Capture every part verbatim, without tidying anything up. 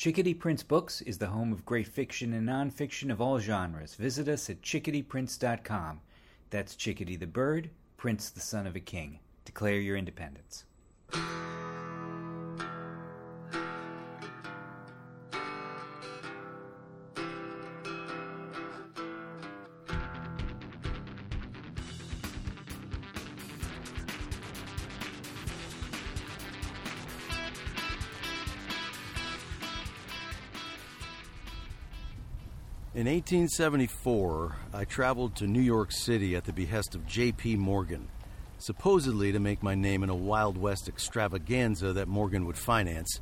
Chickadee Prince Books is the home of great fiction and nonfiction of all genres. Visit us at chickadee prince dot com. That's Chickadee the bird, Prince the son of a king. Declare your independence. In eighteen seventy-four, I traveled to New York City at the behest of J P. Morgan, supposedly to make my name in a Wild West extravaganza that Morgan would finance,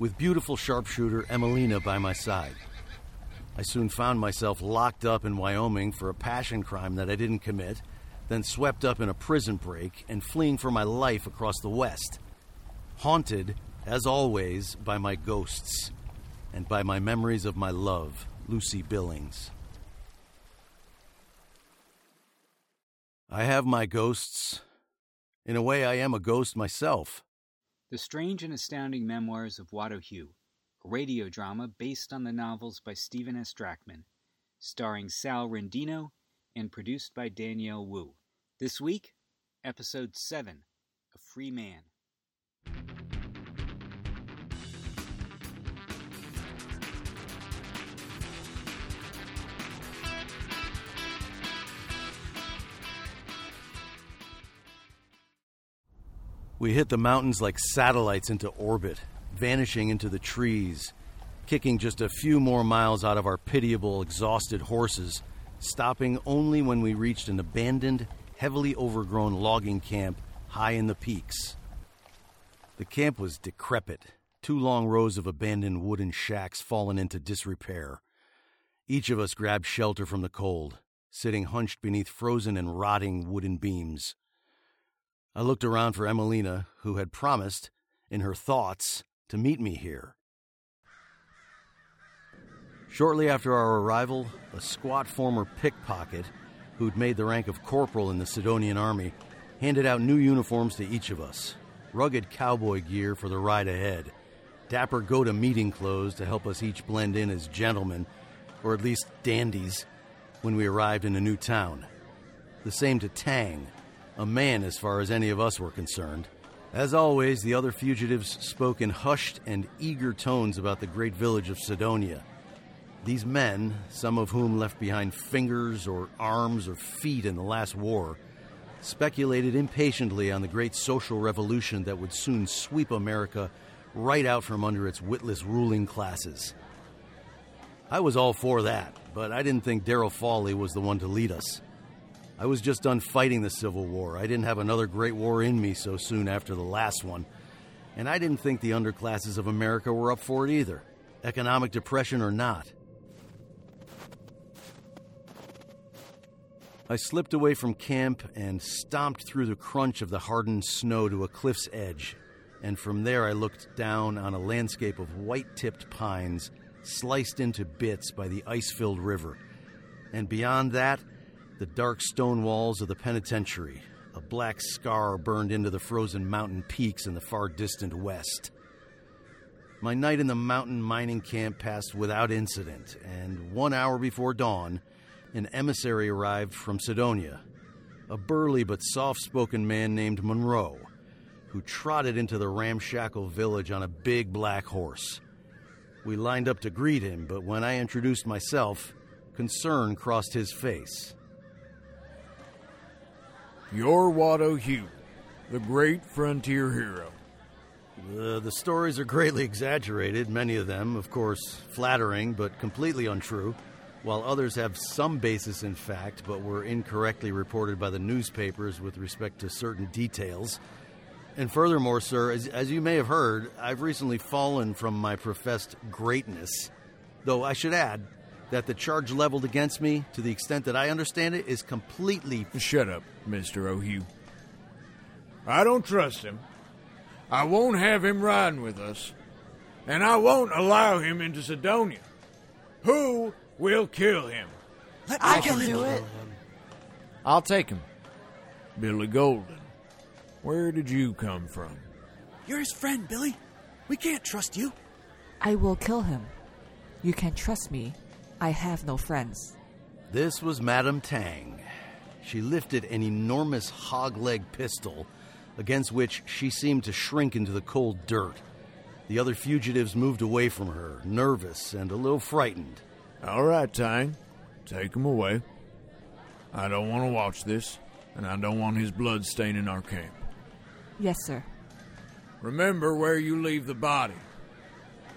with beautiful sharpshooter Emilina by my side. I soon found myself locked up in Wyoming for a passion crime that I didn't commit, then swept up in a prison break and fleeing for my life across the West, haunted, as always, by my ghosts and by my memories of my love, Lucy Billings. I have my ghosts. In a way, I am a ghost myself. The Strange and Astounding Memoirs of Watt O'Hugh, a radio drama based on the novels by Stephen S. Drachman, starring Sal Rendino and produced by Danielle Wu. This week, Episode seven, A Free Man. We hit the mountains like satellites into orbit, vanishing into the trees, kicking just a few more miles out of our pitiable, exhausted horses, stopping only when we reached an abandoned, heavily overgrown logging camp high in the peaks. The camp was decrepit, two long rows of abandoned wooden shacks fallen into disrepair. Each of us grabbed shelter from the cold, sitting hunched beneath frozen and rotting wooden beams. I looked around for Emilina, who had promised, in her thoughts, to meet me here. Shortly after our arrival, a squat former pickpocket, who'd made the rank of corporal in the Cydonian army, handed out new uniforms to each of us, rugged cowboy gear for the ride ahead, dapper go-to-meeting clothes to help us each blend in as gentlemen, or at least dandies, when we arrived in a new town. The same to Tang, a man as far as any of us were concerned. As always, the other fugitives spoke in hushed and eager tones about the great village of Cydonia. These men, some of whom left behind fingers or arms or feet in the last war, speculated impatiently on the great social revolution that would soon sweep America right out from under its witless ruling classes. I was all for that, but I didn't think Daryl Fawley was the one to lead us. I was just done fighting the Civil War. I didn't have another great war in me so soon after the last one. And I didn't think the underclasses of America were up for it either, economic depression or not. I slipped away from camp and stomped through the crunch of the hardened snow to a cliff's edge. And from there I looked down on a landscape of white-tipped pines sliced into bits by the ice-filled river. And beyond that, the dark stone walls of the penitentiary, a black scar burned into the frozen mountain peaks in the far distant west. My night in the mountain mining camp passed without incident, and one hour before dawn, an emissary arrived from Cydonia, a burly but soft-spoken man named Monroe, who trotted into the ramshackle village on a big black horse. We lined up to greet him, but when I introduced myself, concern crossed his face. You're Watt O'Hugh, the great frontier hero. Uh, the stories are greatly exaggerated, many of them, of course, flattering but completely untrue, while others have some basis in fact but were incorrectly reported by the newspapers with respect to certain details. And furthermore, sir, as, as you may have heard, I've recently fallen from my professed greatness, though I should add that the charge leveled against me, to the extent that I understand it, is completely... Shut up, Mister O'Hugh. I don't trust him. I won't have him riding with us. And I won't allow him into Cydonia. Who will kill him? Let I can do it. I'll take him. Billy Golden, where did you come from? You're his friend, Billy. We can't trust you. I will kill him. You can trust me. I have no friends. This was Madame Tang. She lifted an enormous hog-leg pistol, against which she seemed to shrink into the cold dirt. The other fugitives moved away from her, nervous and a little frightened. All right, Tang. Take him away. I don't want to watch this, and I don't want his blood staining our camp. Yes, sir. Remember where you leave the body.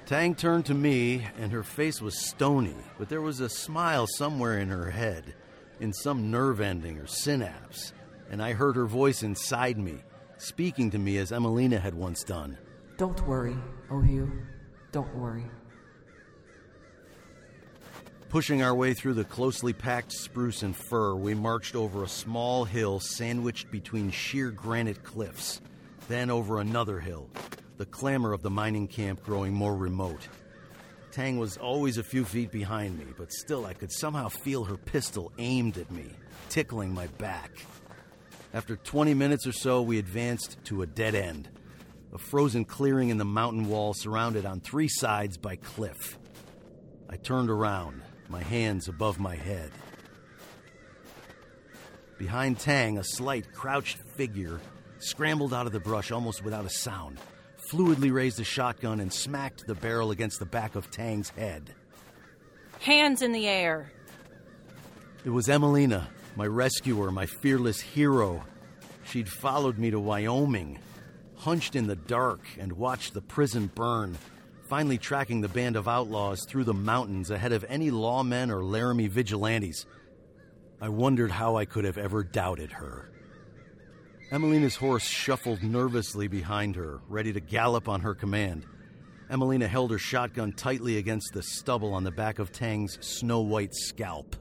Tang turned to me, and her face was stony, but there was a smile somewhere in her head, in some nerve ending or synapse, and I heard her voice inside me, speaking to me as Emilina had once done. Don't worry, O'Hugh. Don't worry. Pushing our way through the closely packed spruce and fir, we marched over a small hill sandwiched between sheer granite cliffs, then over another hill, the clamor of the mining camp growing more remote. Tang was always a few feet behind me, but still I could somehow feel her pistol aimed at me, tickling my back. After twenty minutes or so, we advanced to a dead end, a frozen clearing in the mountain wall surrounded on three sides by cliff. I turned around, my hands above my head. Behind Tang, a slight, crouched figure scrambled out of the brush almost without a sound, fluidly raised a shotgun and smacked the barrel against the back of Tang's head. Hands in the air. It was Emilina, my rescuer, my fearless hero. She'd followed me to Wyoming, hunched in the dark and watched the prison burn, finally tracking the band of outlaws through the mountains ahead of any lawmen or Laramie vigilantes. I wondered how I could have ever doubted her. Emelina's horse shuffled nervously behind her, ready to gallop on her command. Emilina held her shotgun tightly against the stubble on the back of Tang's snow-white scalp.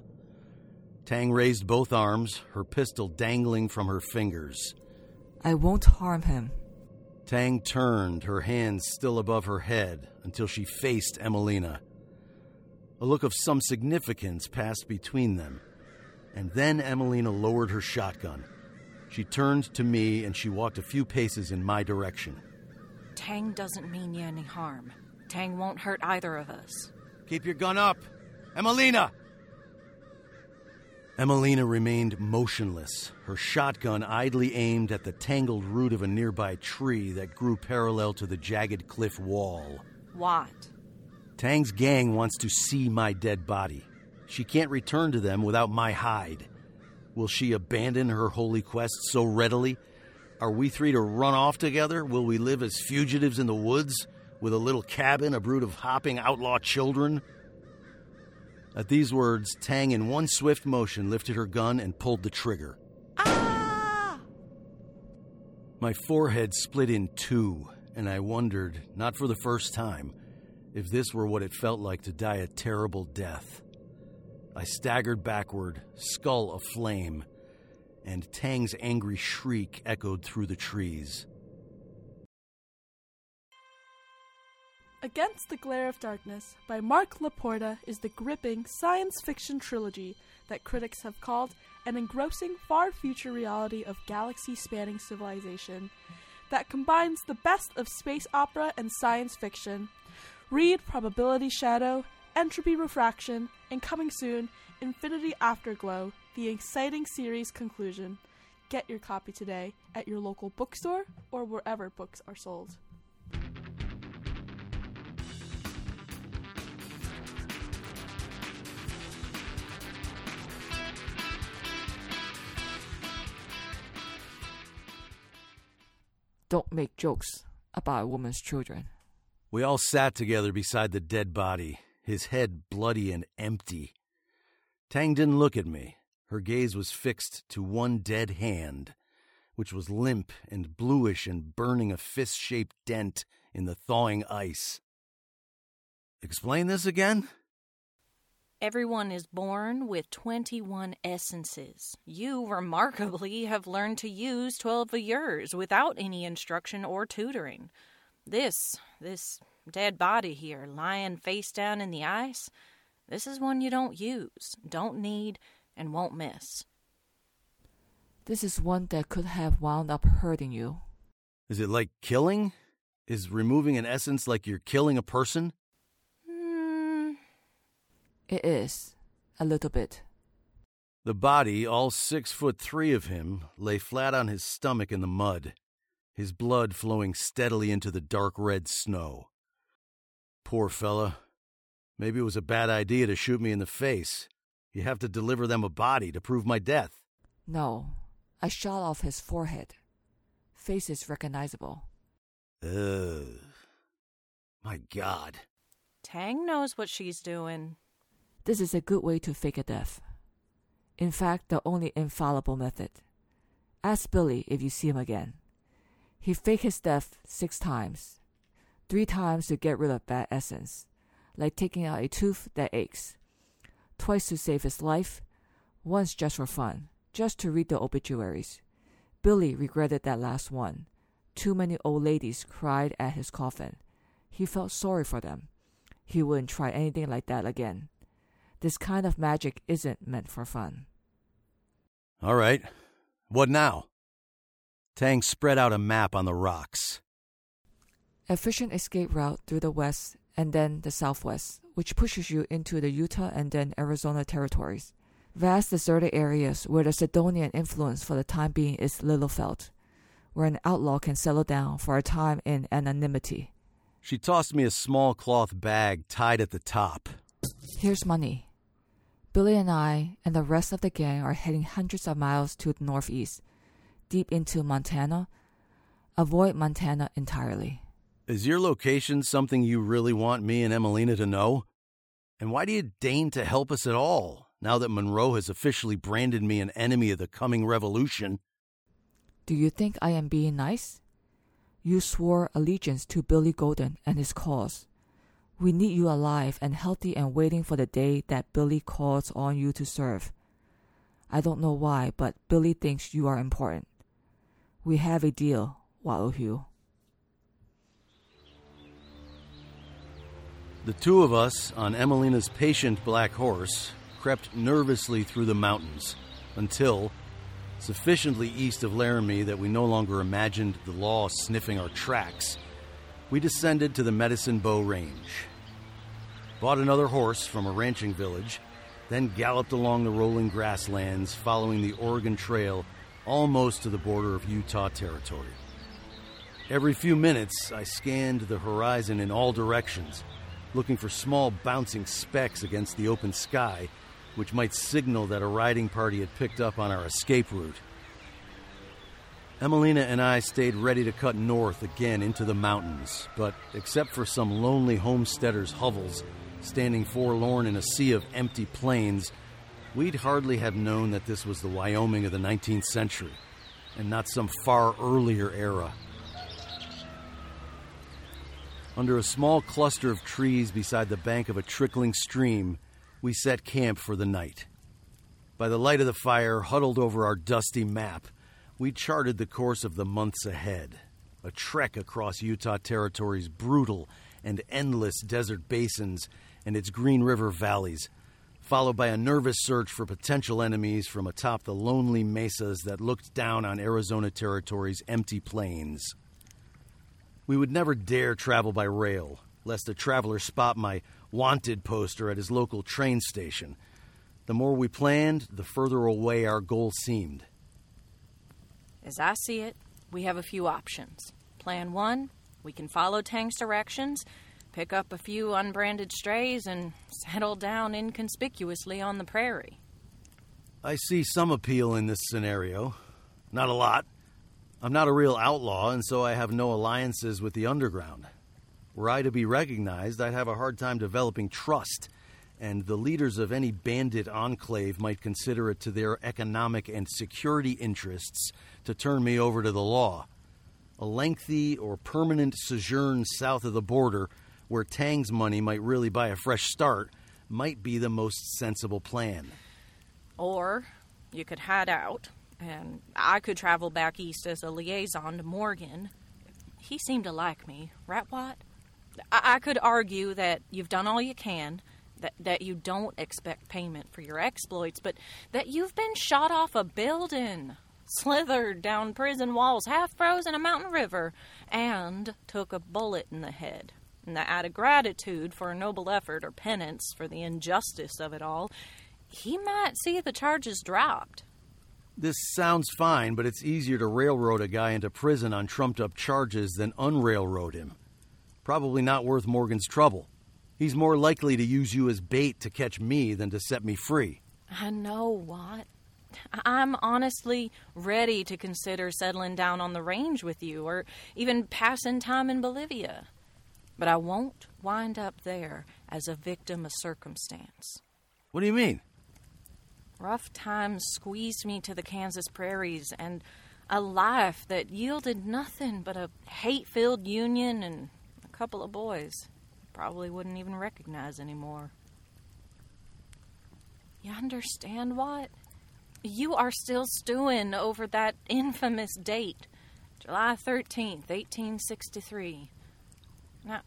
Tang raised both arms, her pistol dangling from her fingers. I won't harm him. Tang turned, her hands still above her head, until she faced Emilina. A look of some significance passed between them, and then Emilina lowered her shotgun. She turned to me, and she walked a few paces in my direction. Tang doesn't mean you any harm. Tang won't hurt either of us. Keep your gun up! Emilina! Emilina remained motionless, her shotgun idly aimed at the tangled root of a nearby tree that grew parallel to the jagged cliff wall. What? Tang's gang wants to see my dead body. She can't return to them without my hide. Will she abandon her holy quest so readily? Are we three to run off together? Will we live as fugitives in the woods, with a little cabin, a brood of hopping outlaw children? At these words, Tang, in one swift motion, lifted her gun and pulled the trigger. Ah! My forehead split in two, and I wondered, not for the first time, if this were what it felt like to die a terrible death. I staggered backward, skull aflame, and Tang's angry shriek echoed through the trees. Against the Glare of Darkness by Mark Laporta is the gripping science fiction trilogy that critics have called an engrossing far future reality of galaxy-spanning civilization that combines the best of space opera and science fiction. Read Probability Shadow, Entropy Refraction, and coming soon, Infinity Afterglow, the exciting series conclusion. Get your copy today at your local bookstore or wherever books are sold. Don't make jokes about a woman's children. We all sat together beside the dead body, his head bloody and empty. Tang didn't look at me. Her gaze was fixed to one dead hand, which was limp and bluish and burning a fist-shaped dent in the thawing ice. Explain this again? Everyone is born with twenty-one essences. You, remarkably, have learned to use twelve of yours without any instruction or tutoring. This, this... dead body here, lying face down in the ice. This is one you don't use, don't need, and won't miss. This is one that could have wound up hurting you. Is it like killing? Is removing an essence like you're killing a person? It is, a little bit. The body, all six foot three of him, lay flat on his stomach in the mud, his blood flowing steadily into the dark red snow. Poor fella. Maybe it was a bad idea to shoot me in the face. You have to deliver them a body to prove my death. No, I shot off his forehead. Face is recognizable. Ugh. My God. Tang knows what she's doing. This is a good way to fake a death. In fact, the only infallible method. Ask Billy if you see him again. He faked his death six times. Three times to get rid of bad essence, like taking out a tooth that aches. Twice to save his life, once just for fun, just to read the obituaries. Billy regretted that last one. Too many old ladies cried at his coffin. He felt sorry for them. He wouldn't try anything like that again. This kind of magic isn't meant for fun. All right. What now? Tang spread out a map on the rocks. Efficient escape route through the west and then the southwest, which pushes you into the Utah and then Arizona territories. Vast deserted areas where the Cydonian influence for the time being is little felt, where an outlaw can settle down for a time in anonymity. She tossed me a small cloth bag tied at the top. Here's money. Billy and I and the rest of the gang are heading hundreds of miles to the northeast, deep into Montana. Avoid Montana entirely. Is your location something you really want me and Emilina to know? And why do you deign to help us at all, now that Monroe has officially branded me an enemy of the coming revolution? Do you think I am being nice? You swore allegiance to Billy Golden and his cause. We need you alive and healthy and waiting for the day that Billy calls on you to serve. I don't know why, but Billy thinks you are important. We have a deal, Watt O'Hugh. The two of us, on Emelina's patient black horse, crept nervously through the mountains until, sufficiently east of Laramie that we no longer imagined the law sniffing our tracks, we descended to the Medicine Bow Range. Bought another horse from a ranching village, then galloped along the rolling grasslands following the Oregon Trail almost to the border of Utah territory. Every few minutes, I scanned the horizon in all directions, looking for small bouncing specks against the open sky, which might signal that a riding party had picked up on our escape route. Emilina and I stayed ready to cut north again into the mountains, but except for some lonely homesteaders' hovels, standing forlorn in a sea of empty plains, we'd hardly have known that this was the Wyoming of the nineteenth century, and not some far earlier era. Under a small cluster of trees beside the bank of a trickling stream, we set camp for the night. By the light of the fire, huddled over our dusty map, we charted the course of the months ahead, a trek across Utah Territory's brutal and endless desert basins and its Green River valleys, followed by a nervous search for potential enemies from atop the lonely mesas that looked down on Arizona Territory's empty plains. We would never dare travel by rail, lest a traveler spot my wanted poster at his local train station. The more we planned, the further away our goal seemed. As I see it, we have a few options. Plan one, we can follow Tang's directions, pick up a few unbranded strays, and settle down inconspicuously on the prairie. I see some appeal in this scenario. Not a lot. I'm not a real outlaw, and so I have no alliances with the underground. Were I to be recognized, I'd have a hard time developing trust, and the leaders of any bandit enclave might consider it to their economic and security interests to turn me over to the law. A lengthy or permanent sojourn south of the border, where Tang's money might really buy a fresh start, might be the most sensible plan. Or you could hide out, and I could travel back east as a liaison to Morgan. He seemed to like me, right, Watt? I, I could argue that you've done all you can, that that you don't expect payment for your exploits, but that you've been shot off a building, slithered down prison walls, half frozen a mountain river, and took a bullet in the head. and that out of gratitude for a noble effort or penance for the injustice of it all, he might see the charges dropped. This sounds fine, but it's easier to railroad a guy into prison on trumped-up charges than unrailroad him. Probably not worth Morgan's trouble. He's more likely to use you as bait to catch me than to set me free. I know, Watt. I'm honestly ready to consider settling down on the range with you or even passing time in Bolivia. But I won't wind up there as a victim of circumstance. What do you mean? Rough times squeezed me to the Kansas prairies and a life that yielded nothing but a hate-filled union and a couple of boys. Probably wouldn't even recognize anymore. You understand, Watt? You are still stewing over that infamous date, July thirteenth, eighteen sixty-three. Now,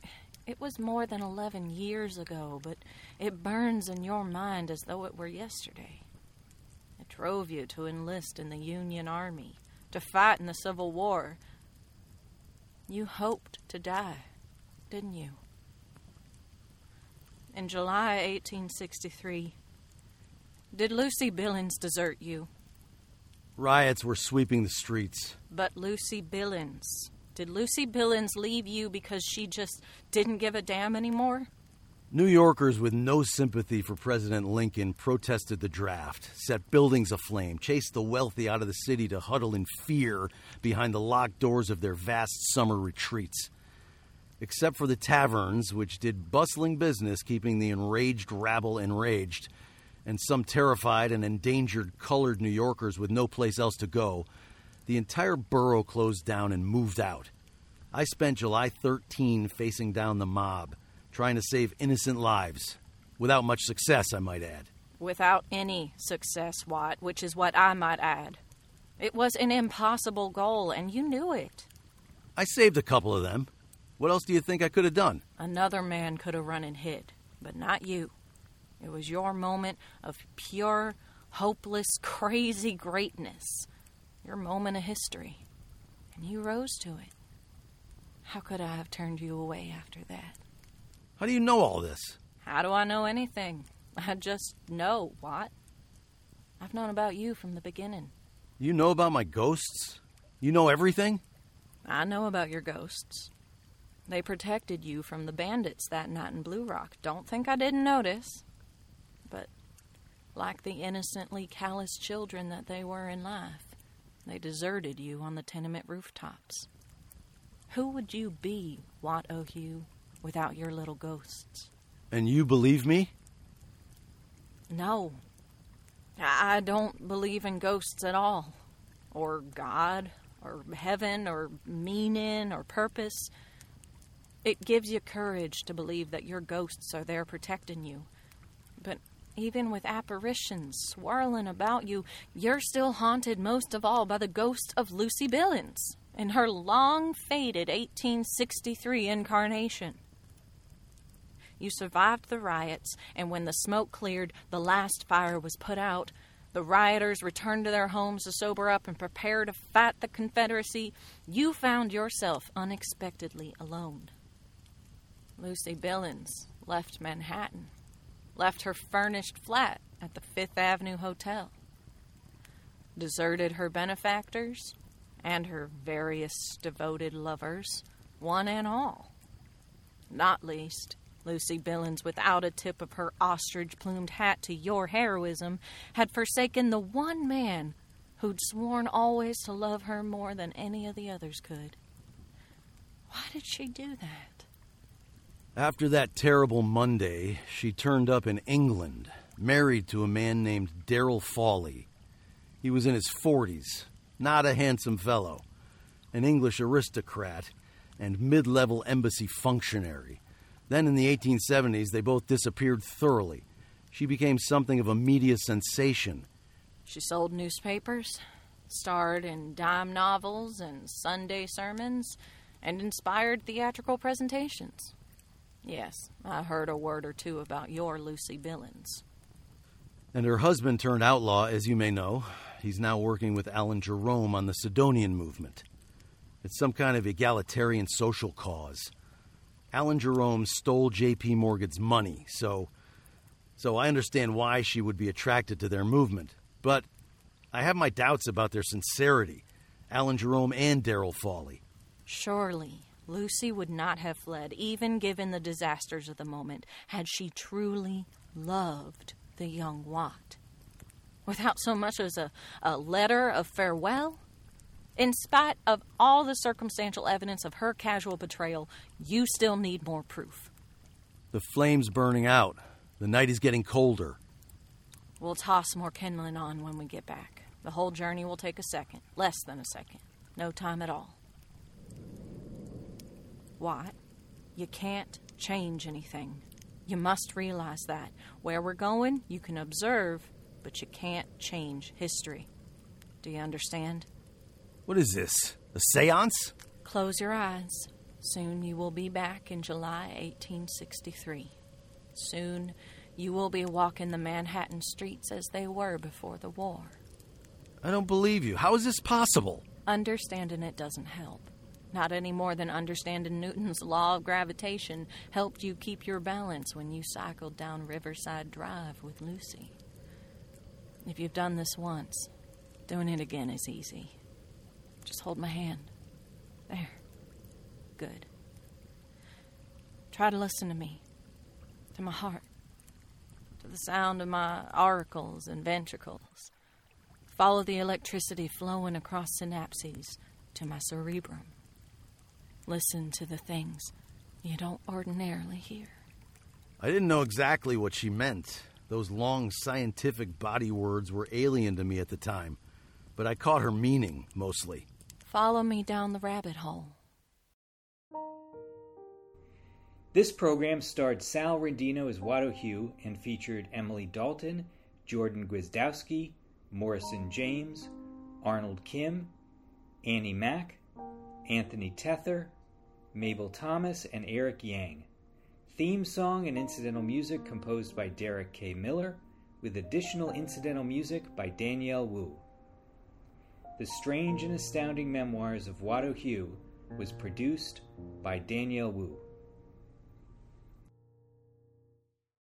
it was more than eleven years ago, but it burns in your mind as though it were yesterday. It drove you to enlist in the Union Army, to fight in the Civil War. You hoped to die, didn't you? In July eighteen sixty-three, did Lucy Billings desert you? Riots were sweeping the streets. But Lucy Billings. Did Lucy Billings leave you because she just didn't give a damn anymore? New Yorkers with no sympathy for President Lincoln protested the draft, set buildings aflame, chased the wealthy out of the city to huddle in fear behind the locked doors of their vast summer retreats. Except for the taverns, which did bustling business keeping the enraged rabble enraged, and some terrified and endangered colored New Yorkers with no place else to go, the entire borough closed down and moved out. I spent July thirteenth facing down the mob, trying to save innocent lives, without much success, I might add. Without any success, Watt, which is what I might add. It was an impossible goal, and you knew it. I saved a couple of them. What else do you think I could have done? Another man could have run and hid, but not you. It was your moment of pure, hopeless, crazy greatness. Your moment of history. And you rose to it. How could I have turned you away after that? How do you know all this? How do I know anything? I just know, Watt. I've known about you from the beginning. You know about my ghosts? You know everything? I know about your ghosts. They protected you from the bandits that night in Blue Rock. Don't think I didn't notice. But like the innocently callous children that they were in life, they deserted you on the tenement rooftops. Who would you be, Watt O'Hugh, without your little ghosts? And you believe me? No. I don't believe in ghosts at all. Or God, or heaven, or meaning, or purpose. It gives you courage to believe that your ghosts are there protecting you. But even with apparitions swirling about you, you're still haunted most of all by the ghost of Lucy Billings in her long-faded eighteen sixty-three incarnation. You survived the riots, and when the smoke cleared, the last fire was put out. The rioters returned to their homes to sober up and prepare to fight the Confederacy. You found yourself unexpectedly alone. Lucy Billings left Manhattan, left her furnished flat at the Fifth Avenue Hotel, deserted her benefactors and her various devoted lovers, one and all. Not least, Lucy Billings, without a tip of her ostrich-plumed hat to your heroism, had forsaken the one man who'd sworn always to love her more than any of the others could. Why did she do that? After that terrible Monday, she turned up in England, married to a man named Daryl Fawley. He was in his forties, not a handsome fellow, an English aristocrat and mid-level embassy functionary. Then in the eighteen seventies, they both disappeared thoroughly. She became something of a media sensation. She sold newspapers, starred in dime novels and Sunday sermons, and inspired theatrical presentations. Yes, I heard a word or two about your Lucy Billings. And her husband turned outlaw, as you may know. He's now working with Alan Jerome on the Cydonian movement. It's some kind of egalitarian social cause. Alan Jerome stole J P. Morgan's money, so so I understand why she would be attracted to their movement. But I have my doubts about their sincerity, Alan Jerome and Daryl Fawley. Surely, Lucy would not have fled, even given the disasters of the moment, had she truly loved the young Watt. Without so much as a, a letter of farewell? In spite of all the circumstantial evidence of her casual betrayal, you still need more proof. The flame's burning out. The night is getting colder. We'll toss more kindling on when we get back. The whole journey will take a second, less than a second. No time at all. Watt, you can't change anything. You must realize that. Where we're going, you can observe, but you can't change history. Do you understand? What is this? A seance? Close your eyes. Soon you will be back in July eighteen sixty-three. Soon you will be walking the Manhattan streets as they were before the war. I don't believe you. How is this possible? Understanding it doesn't help. Not any more than understanding Newton's law of gravitation helped you keep your balance when you cycled down Riverside Drive with Lucy. If you've done this once, doing it again is easy. Just hold my hand. There. Good. Try to listen to me, to my heart, to the sound of my auricles and ventricles. Follow the electricity flowing across synapses to my cerebrum. Listen to the things you don't ordinarily hear. I didn't know exactly what she meant. Those long scientific body words were alien to me at the time, but I caught her meaning mostly. Follow me down the rabbit hole. This program starred Sal Rendino as Watt O'Hugh and featured Emily Dalton, Jordan Gwizdowski, Morrison James, Arnold Kim, Annie Mack, Anthony Tether, Mabel Thomas, and Eric Yang. Theme song and incidental music composed by Derek K. Miller, with additional incidental music by Danielle Wu. The Strange and Astounding Memoirs of Watt O'Hugh was produced by Danielle Wu.